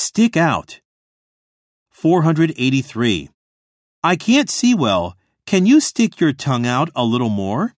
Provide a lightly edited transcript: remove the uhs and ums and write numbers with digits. Stick out. 483. I can't see well. Can you stick your tongue out a little more?